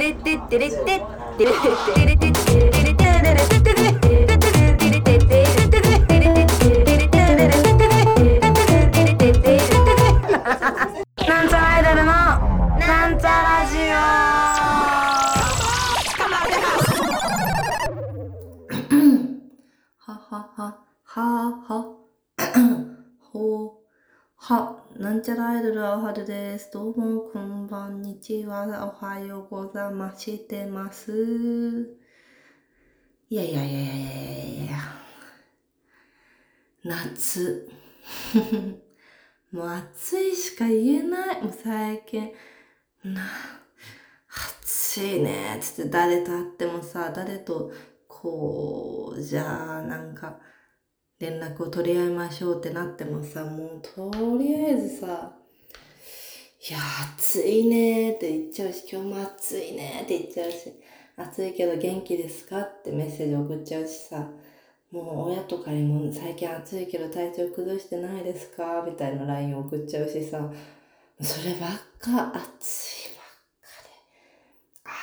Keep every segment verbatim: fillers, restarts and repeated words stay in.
テレテテレテテレテレテテレテなんちゃらアイドルアオハルです。どうもこんばんにちは、おはようございましてます。いやいやいやいやいやいや夏もう暑いしか言えない。もう最近な暑いねっつって、誰と会ってもさ、誰とこうじゃあなんか連絡を取り合いましょうってなってもさ、もうとりあえずさ、いや暑いねーって言っちゃうし、今日も暑いねーって言っちゃうし、暑いけど元気ですかってメッセージ送っちゃうしさ、もう親とかにも最近暑いけど体調崩してないですかみたいな ライン 送っちゃうしさ、そればっか暑いばっか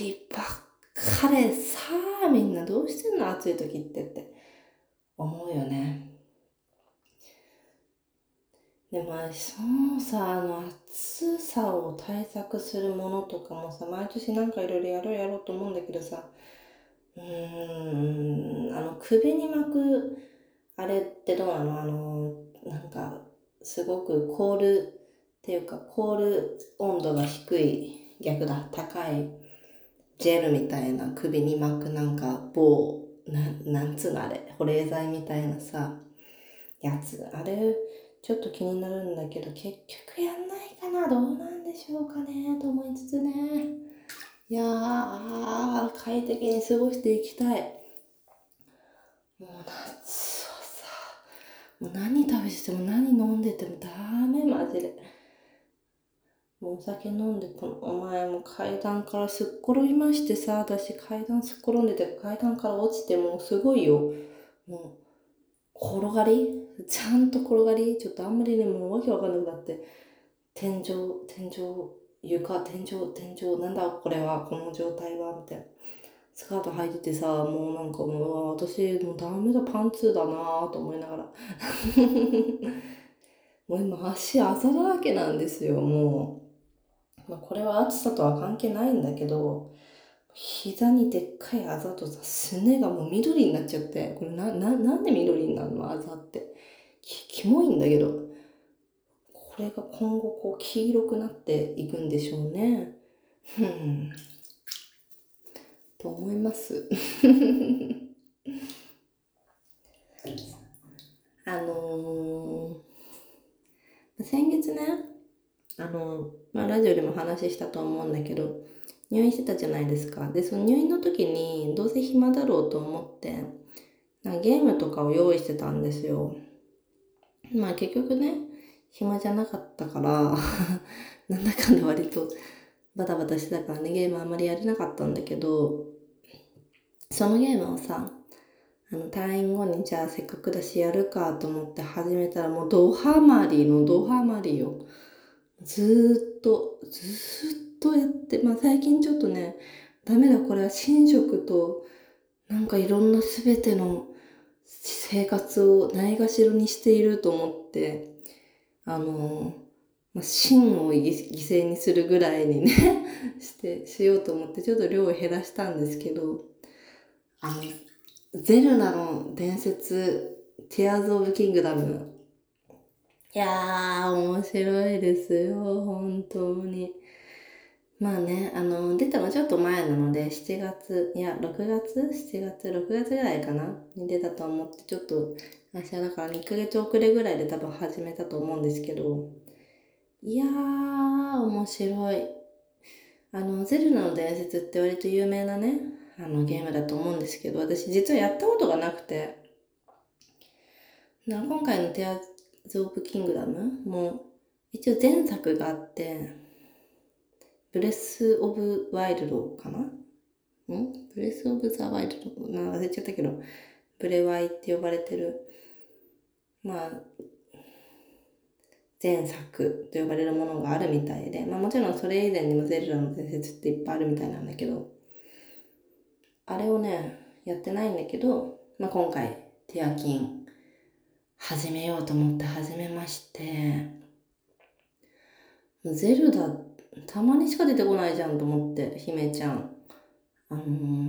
で、暑いばっかでさあ、みんなどうしてんの暑い時ってって思うよね。でもそのさ、あの暑さを対策するものとかもさ、毎年なんかいろいろやろうやろうと思うんだけどさ、うーんあの首に巻くあれってどうなの？あのなんかすごく凍るっていうか、凍る温度が低い、逆だ高いジェルみたいな首に巻くなんか棒な, なんつうのあれ、保冷剤みたいなさやつ、あれちょっと気になるんだけど結局やんないかな、どうなんでしょうかねと思いつつね、いやー快適に過ごしていきたい。もう夏はさ、もう何食べてても何飲んでてもダメ、マジで。もうお酒飲んで、このお前も階段からすっ転びましてさ、私階段すっ転んでて、階段から落ちてもうすごいよ、もう転がりちゃんと転がり、ちょっとあんまりね、もうわけわかんなくなって、天井天井床天井天井なんだこれは、この状態はみたいな、スカート履いててさ、もうなんかもう私もうダメだ、パンツだなぁと思いながらもう今足あざだらけなんですよ。もうまあ、これは暑さとは関係ないんだけど、膝にでっかいあざとさ、すねがもう緑になっちゃって、これな、な、なんで緑になるのあざって、き、キモいんだけど、これが今後こう黄色くなっていくんでしょうね。ふんと思いますあのー、先月ね、あのまあ、ラジオでも話したと思うんだけど、入院してたじゃないですか。でその入院の時にどうせ暇だろうと思って、なんかゲームとかを用意してたんですよ。まあ結局ね暇じゃなかったからなんだかんだ割とバタバタしてたからね、ゲームあんまりやれなかったんだけど、そのゲームをさ、あの退院後にじゃあせっかくだしやるかと思って始めたら、もうドハマりのドハマりよ。ずーっとずーっとやって、まあ最近ちょっとね、ダメだこれは寝食となんかいろんなすべての生活をないがしろにしていると思って、あのまあ、芯を犠牲にするぐらいにねしてしようと思ってちょっと量を減らしたんですけど、あのゼルダの伝説ティアーズオブキングダム、いやー面白いですよ本当に。まあね、あの出たのちょっと前なので、しちがついやろくがつしちがつろくがつぐらいかなに出たと思って、ちょっと明日だからにかげつ遅れぐらいで多分始めたと思うんですけど、いやー面白い。あのゼルダの伝説って割と有名なねあのゲームだと思うんですけど、私実はやったことがなくて、なんか今回の手当ゼルダ・オブ・キングダムも一応前作があって、ブレス・オブ・ワイルドかな、んブレス・オブ・ザ・ワイルドな、忘れちゃったけど、ブレワイって呼ばれてる、まあ前作と呼ばれるものがあるみたいで、まあ、もちろんそれ以前にもゼルダの伝説っていっぱいあるみたいなんだけど、あれをねやってないんだけど、まあ、今回ティアキン始めようと思って始めまして、ゼルダたまにしか出てこないじゃんと思って、姫ちゃんあの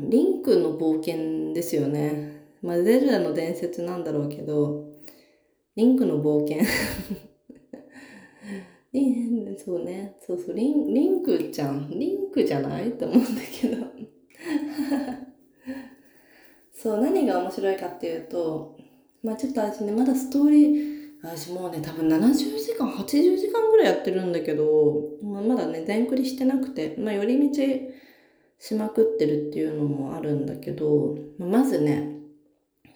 リンクの冒険ですよね。まあゼルダの伝説なんだろうけど、リンクの冒険そうね、そうそう、リン、リンクちゃんリンクじゃないと思うんだけどそう、何が面白いかっていうと、まあちょっと私ね、まだストーリー、私もうね、多分ななじゅうじかん、はちじゅうじかんぐらいやってるんだけど、まあ、まだね、全クリしてなくて、まあ寄り道しまくってるっていうのもあるんだけど、まあ、まずね、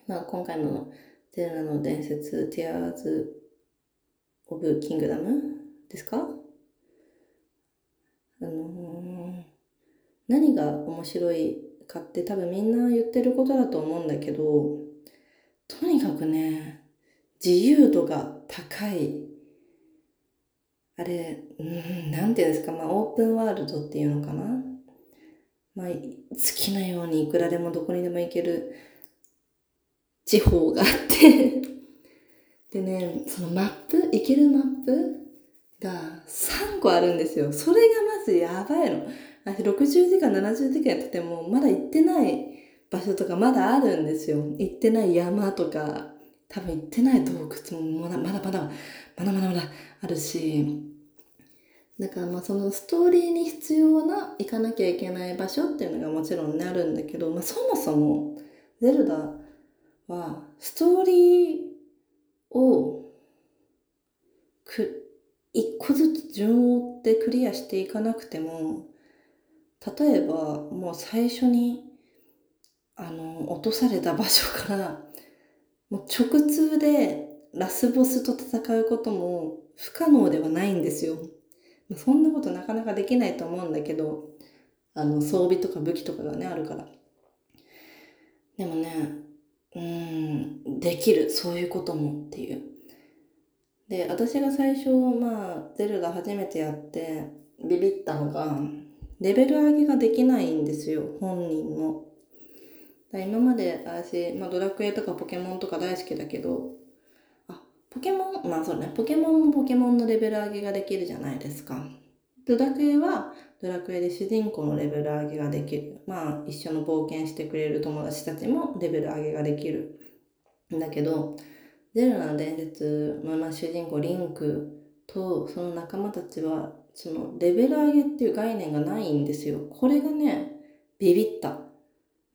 まあ、今回のゼルダの伝説、ティアーズ・オブ・キングダムですか？あのー、何が面白いかって多分みんな言ってることだと思うんだけど、とにかくね、自由度が高い。あれ、うん、なんていうんですか、まあ、オープンワールドっていうのかな。まあ、好きなようにいくらでもどこにでも行ける地方があって。でね、そのマップ、行けるマップがさんこあるんですよ。それがまずやばいの。私ろくじゅうじかん、ななじゅうじかんやってても、まだ行ってない場所とかまだあるんですよ。行ってない山とか、多分行ってない洞窟もまだまだまだまだまだまだあるし、だからまあそのストーリーに必要な行かなきゃいけない場所っていうのがもちろんねあるんだけど、まあ、そもそもゼルダはストーリーをく一個ずつ順を追ってクリアしていかなくても、例えばもう最初にあの落とされた場所からもう直通でラスボスと戦うことも不可能ではないんですよ。そんなことなかなかできないと思うんだけど、あの装備とか武器とかがねあるから。でもね、うーん、できる、そういうこともっていう。で、私が最初、まあゼルダ初めてやってビビったのが、レベル上げができないんですよ、本人の。今まで私、まあ、ドラクエとかポケモンとか大好きだけど、あ、ポケモン、まあそうね、ポケモンもポケモンのレベル上げができるじゃないですか。ドラクエはドラクエで主人公のレベル上げができる。まあ一緒の冒険してくれる友達たちもレベル上げができる。だけど、ゼルダの伝説の、まあ、主人公リンクとその仲間たちは、そのレベル上げっていう概念がないんですよ。これがね、ビビった。も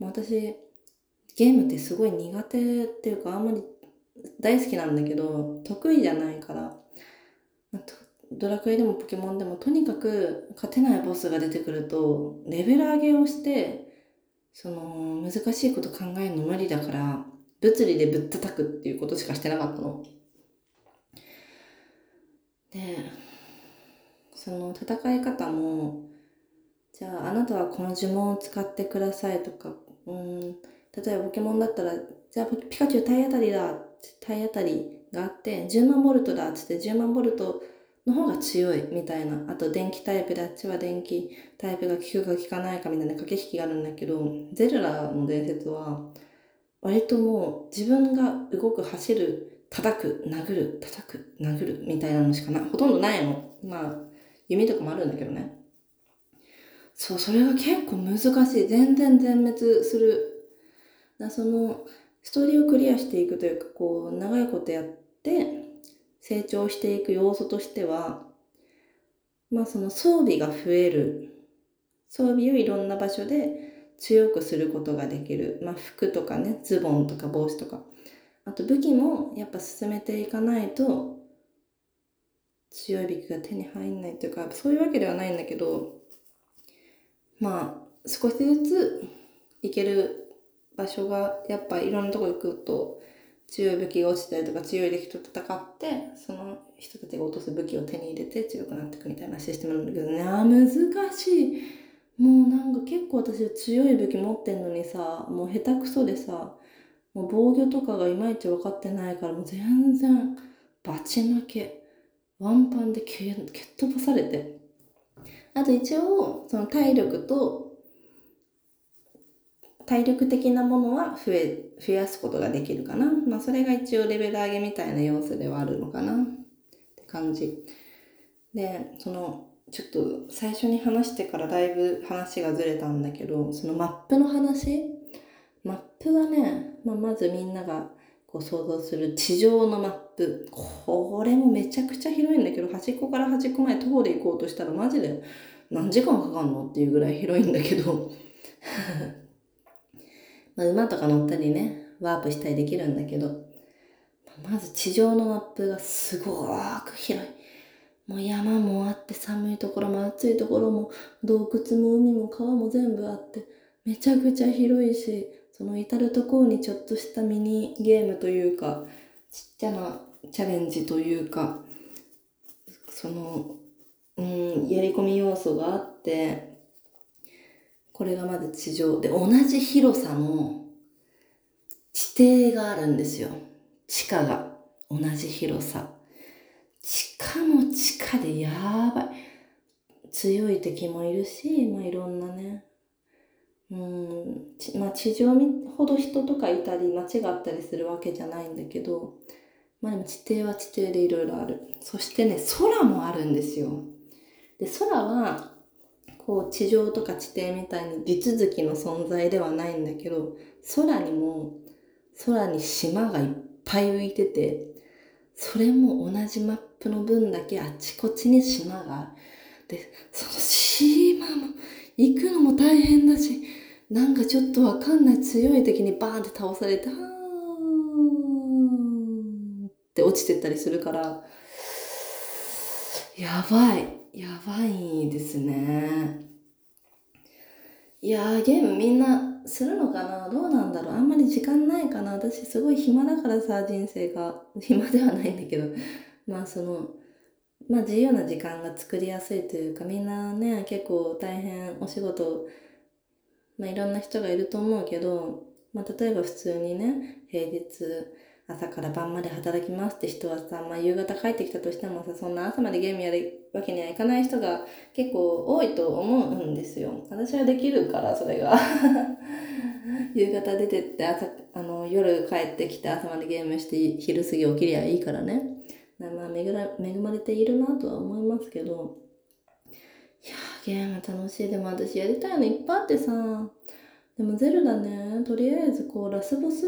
う私、ゲームってすごい苦手っていうか、あんまり大好きなんだけど得意じゃないから、ドラクエでもポケモンでもとにかく勝てないボスが出てくるとレベル上げをして、その難しいこと考えるの無理だから、物理でぶったたくっていうことしかしてなかったので、その戦い方も、じゃああなたはこの呪文を使ってくださいとか、うーん例えばポケモンだったら、じゃあピカチュウ体当たりだ、体当たりがあってじゅうまんボルトだっつって、じゅうまんボルトの方が強いみたいな、あと電気タイプであっちは電気タイプが効くか効かないかみたいな駆け引きがあるんだけど、ゼルダの伝説は割ともう自分が動く、走る、叩く、殴る、叩く、殴るみたいなのしかなほとんどないの。まあ弓とかもあるんだけどね。そう、それが結構難しい。全然全滅する。だそのストーリーをクリアしていくというか、こう長いことやって成長していく要素としては、まあその装備が増える、装備をいろんな場所で強くすることができる、まあ服とかね、ズボンとか帽子とか、あと武器もやっぱ進めていかないと強い武器が手に入んないというか、そういうわけではないんだけど、まあ少しずついける場所が、やっぱいろんなとこ行くと強い武器が落ちたりとか、強い敵と戦ってその人たちが落とす武器を手に入れて強くなっていくみたいなシステムなんだけどね、あ難しい。もうなんか結構私強い武器持ってんのにさ、もう下手くそでさ、もう防御とかがいまいち分かってないから、もう全然バチ抜けワンパンで蹴っ飛ばされて、あと一応その体力と体力的なものは増え増やすことができるかな、まあ、それが一応レベル上げみたいな要素ではあるのかなって感じで、そのちょっと最初に話してからだいぶ話がずれたんだけど、そのマップの話、マップはね、まあ、まずみんながこう想像する地上のマップ、これもめちゃくちゃ広いんだけど、端っこから端っこまで徒歩で行こうとしたらマジで何時間かかんのっていうぐらい広いんだけどまあ馬とか乗ったりね、ワープしたりできるんだけど、まず地上のマップがすごーく広い。もう山もあって、寒いところも暑いところも、洞窟も海も川も全部あって、めちゃくちゃ広いし、その至るところにちょっとしたミニゲームというか、ちっちゃなチャレンジというか、その、うん、やり込み要素があって、これがまず地上で、同じ広さの地底があるんですよ。地下が同じ広さ、地下も地下でやばい強い敵もいるし、まあいろんなね、うん、まあ地上ほど人とかいたり街があったりするわけじゃないんだけど、まあでも地底は地底でいろいろある。そしてね、空もあるんですよ。で、空はこう地上とか地底みたいに地続きの存在ではないんだけど、空にも空に島がいっぱい浮いてて、それも同じマップの分だけあちこちに島がある。で、その島も行くのも大変だし、なんかちょっとわかんない強い敵にバーンって倒されて、はーんって落ちてったりするから、やばい。やばいですね。いやー、ゲームみんなするのかな、どうなんだろう、あんまり時間ないかな。私すごい暇だからさ、人生が暇ではないんだけどまあそのまあ自由な時間が作りやすいというか、みんなね結構大変お仕事、まあいろんな人がいると思うけど、まあ例えば普通にね平日朝から晩まで働きますって人はさ、まあ、夕方帰ってきたとしてもさ、そんな朝までゲームやるわけにはいかない人が結構多いと思うんですよ。私はできるから、それが夕方出てって朝あの夜帰ってきて朝までゲームして昼過ぎ起きりゃいいからね、まあ恵ら、恵まれているなとは思いますけど、いやーゲーム楽しい。でも私やりたいのいっぱいあってさ、でもゼルダね、とりあえずこうラスボス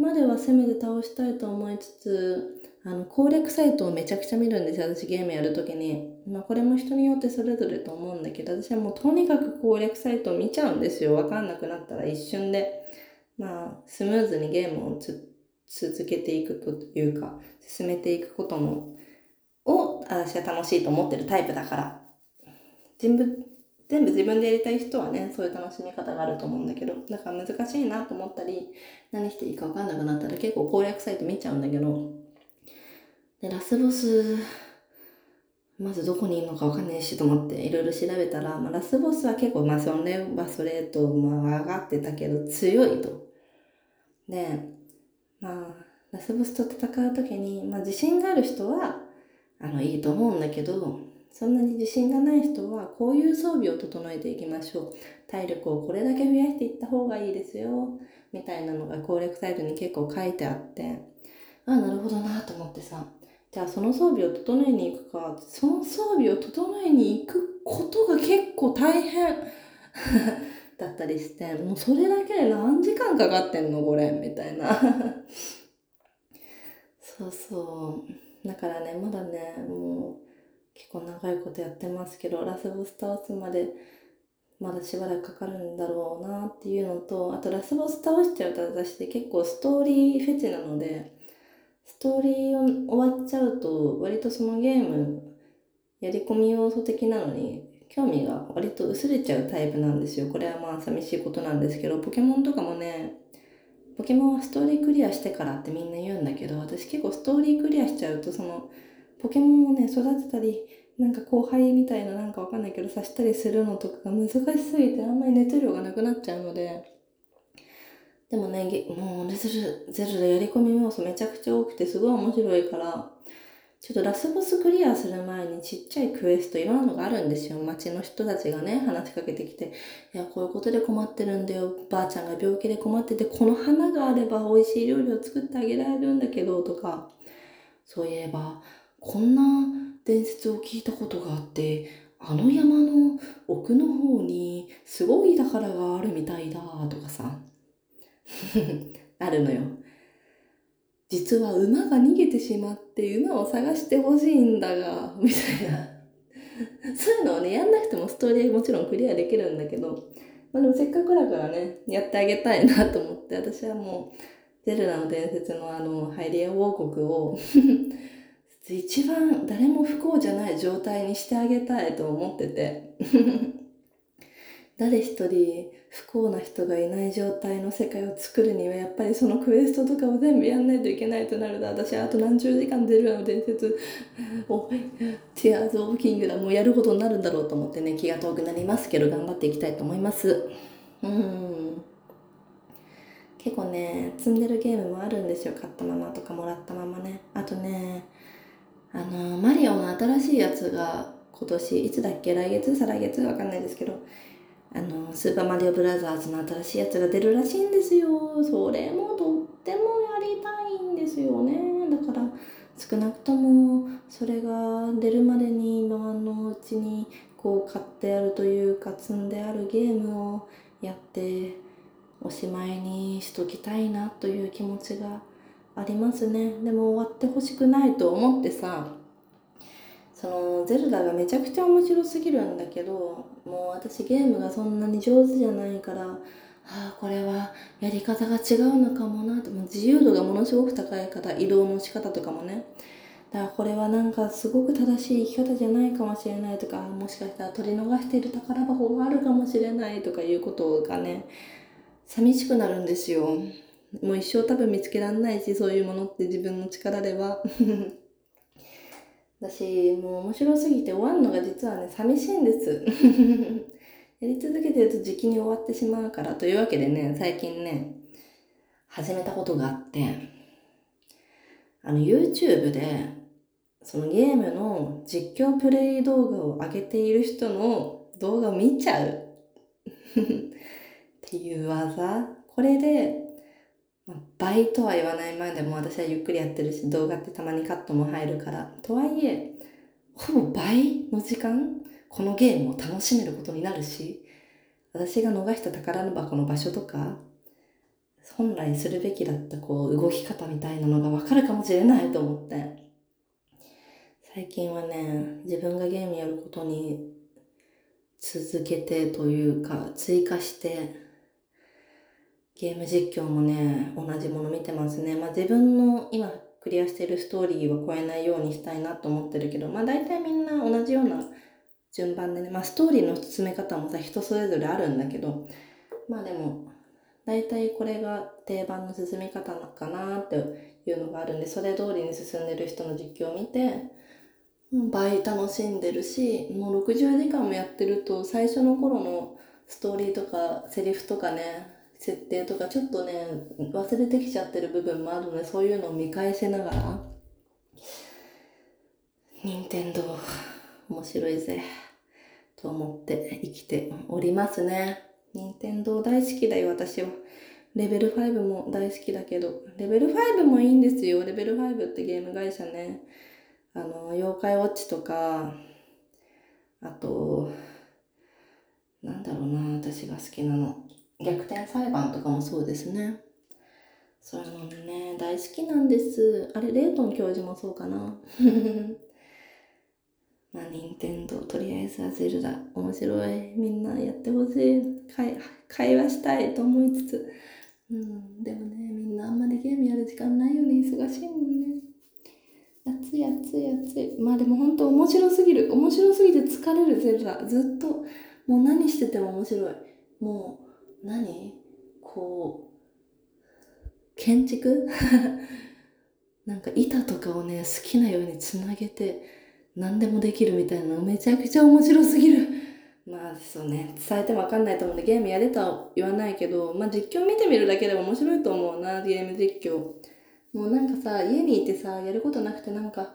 までは攻めて倒したいと思いつつ、あの攻略サイトをめちゃくちゃ見るんですよ、私ゲームやるときに。まあこれも人によってそれぞれと思うんだけど、私はもうとにかく攻略サイトを見ちゃうんですよ。わかんなくなったら一瞬で、まあスムーズにゲームをつ続けていくというか、進めていくこともを私は楽しいと思ってるタイプだから、全部全部自分でやりたい人はね、そういう楽しみ方があると思うんだけど、だから難しいなと思ったり、何していいか分かんなくなったら結構攻略サイト見ちゃうんだけど、でラスボスまずどこにいるのか分かんないしと思っていろいろ調べたら、まあ、ラスボスは結構まあそれはそれとまあ上がってたけど強いと。で、まあラスボスと戦う時に、まあ、自信がある人はあのいいと思うんだけど、そんなに自信がない人はこういう装備を整えていきましょう、体力をこれだけ増やしていった方がいいですよみたいなのが攻略サイトに結構書いてあって、あなるほどなと思ってさ、じゃあその装備を整えに行くか、その装備を整えに行くことが結構大変だったりして、もうそれだけで何時間かかってんのこれみたいなそうそうだからね、まだねもう結構長いことやってますけど、ラスボス倒すまでまだしばらくかかるんだろうなっていうのと、あとラスボス倒しちゃうと私って結構ストーリーフェチなので、ストーリーを終わっちゃうと割とそのゲームやり込み要素的なのに興味が割と薄れちゃうタイプなんですよ。これはまあ寂しいことなんですけど、ポケモンとかもね、ポケモンはストーリークリアしてからってみんな言うんだけど、私結構ストーリークリアしちゃうとそのポケモンをね育てたり、なんか後輩みたいな、なんかわかんないけどさしたりするのとかが難しすぎて、あんまり熱量がなくなっちゃうので。でもね、もうレゼル、ゼルダやり込み要素めちゃくちゃ多くてすごい面白いから、ちょっとラスボスクリアする前にちっちゃいクエストいろんなのがあるんですよ。街の人たちがね、話しかけてきて、いや、こういうことで困ってるんだよ。ばあちゃんが病気で困ってて、この花があれば美味しい料理を作ってあげられるんだけど、とか、そういえば、こんな伝説を聞いたことがあって、あの山の奥の方にすごい宝があるみたいだ、とかさ、あるのよ。実は馬が逃げてしまって馬を探してほしいんだが、みたいな。そういうのをね、やんなくてもストーリーもちろんクリアできるんだけど、まあでもせっかくだからね、やってあげたいなと思って、私はもう、ゼルダの伝説のあの、ハイリア王国を、一番誰も不幸じゃない状態にしてあげたいと思ってて、誰一人、不幸な人がいない状態の世界を作るにはやっぱりそのクエストとかを全部やんないといけないとなると、私はあと何十時間ゼルダの伝説をティアーズオブキングダムをやることになるんだろうと思ってね、気が遠くなりますけど頑張っていきたいと思います。うん結構ね積んでるゲームもあるんですよ。買ったままとかもらったままね。あとねあのマリオの新しいやつが今年いつだっけ来月再来月わかんないですけどあのスーパーマリオブラザーズの新しいやつが出るらしいんですよ。それもとってもやりたいんですよね。だから少なくともそれが出るまでに今のうちにこう買ってあるというか積んであるゲームをやっておしまいにしときたいなという気持ちがありますね。でも終わってほしくないと思ってさ、そのゼルダがめちゃくちゃ面白すぎるんだけど、もう私ゲームがそんなに上手じゃないから、ああこれはやり方が違うのかもなって、もう自由度がものすごく高い方、移動の仕方とかもね、だからこれはなんかすごく正しい生き方じゃないかもしれないとか、もしかしたら取り逃している宝箱があるかもしれないとかいうことがね、寂しくなるんですよ。もう一生多分見つけられないし、そういうものって自分の力では私、もう面白すぎて終わるのが実はね、寂しいんです。やり続けてると時期に終わってしまうから。というわけでね、最近ね、始めたことがあって、あの YouTube で、そのゲームの実況プレイ動画を上げている人の動画を見ちゃう。っていう技。これで、倍とは言わない前でも私はゆっくりやってるし、動画ってたまにカットも入るから、とはいえほぼ倍の時間このゲームを楽しめることになるし、私が逃した宝箱の場所とか本来するべきだったこう動き方みたいなのがわかるかもしれないと思って、最近はね自分がゲームやることに続けてというか追加してゲーム実況もね、同じもの見てますね。まあ自分の今クリアしているストーリーは超えないようにしたいなと思ってるけど、まあ大体みんな同じような順番でね、まあストーリーの進め方もさ、人それぞれあるんだけど、まあでも、大体これが定番の進み方かなっていうのがあるんで、それ通りに進んでる人の実況を見て、倍楽しんでるし、もうろくじゅうじかんもやってると、最初の頃のストーリーとかセリフとかね、設定とかちょっとね忘れてきちゃってる部分もあるので、そういうのを見返せながら任天堂面白いぜと思って生きておりますね。任天堂大好きだよ私は。レベルファイブも大好きだけど、レベルファイブもいいんですよ。レベルファイブってゲーム会社ね、あの妖怪ウォッチとか、あとなんだろうな、私が好きなの逆転裁判とかもそうですね。そういうのね、大好きなんです。あれ、レイトン教授もそうかな。まあ、任天堂とりあえずはゼルダ。面白い。みんなやってほしい。会、会話したいと思いつつ。うん、でもね、みんなあんまりゲームやる時間ないよね。忙しいもんね。暑い暑い暑い。まあでも本当面白すぎる。面白すぎて疲れるゼルダ。ずっと、もう何してても面白い。もう、何こう建築なんか板とかをね好きなようにつなげて何でもできるみたいなのめちゃくちゃ面白すぎる。まあそうね、伝えても分かんないと思うんでゲームやれとは言わないけど、まあ実況見てみるだけでも面白いと思うな。ゲーム実況もうなんかさ、家にいてさやることなくてなんか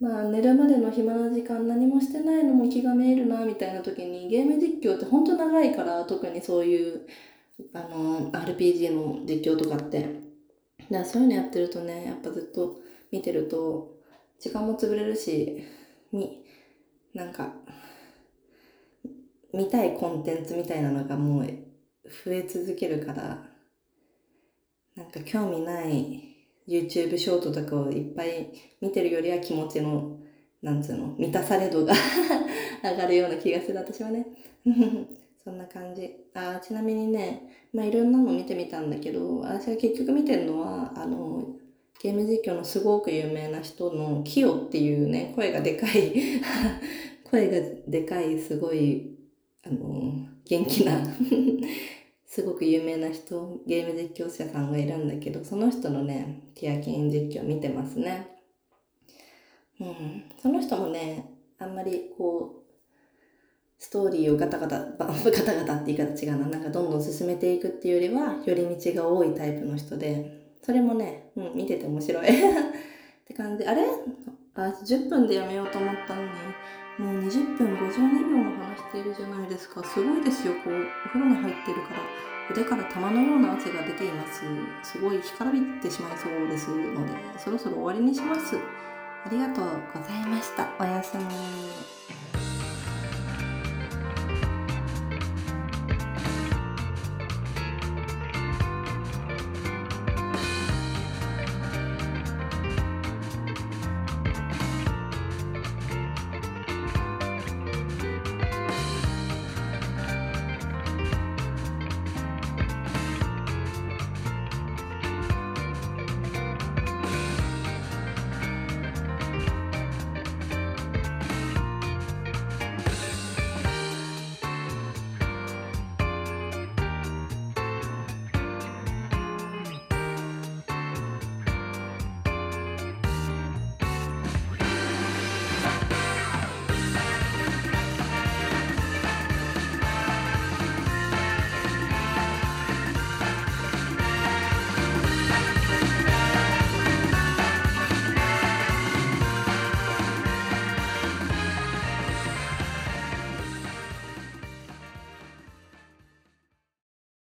まあ寝るまでの暇な時間何もしてないのも気がめいるなみたいな時に、ゲーム実況ってほんと長いから、特にそういうあの アールピージー の実況とかって、だからそういうのやってるとね、やっぱずっと見てると時間も潰れるし、になんか見たいコンテンツみたいなのがもう増え続けるから、なんか興味ない YouTube ショートとかをいっぱい見てるよりは、気持ちのなんつうの満たされ度が上がるような気がする、私はねそんな感じ。あ、ちなみにね、まあいろんなの見てみたんだけど、私が結局見てるのはあのゲーム実況のすごく有名な人のキヨっていうね、声がでかい声がでかいすごいあの元気なすごく有名な人、ゲーム実況者さんがいるんだけど、その人のねティアキン実況見てますね。うん、その人もね、あんまりこうストーリーをガタガタガタガタって言い方違うな、なんかどんどん進めていくっていうよりは寄り道が多いタイプの人で、それもね、うん、見てて面白いって感じ。あれあじゅっぷんでやめようと思ったのにもうにじゅっぷんごじゅうにびょうも話しているじゃないですか。すごいですよ。こうお風呂に入ってるから腕から玉のような汗が出ています。すごい干からびてしまいそうですので、そろそろ終わりにします。ありがとうございました。おやすみ。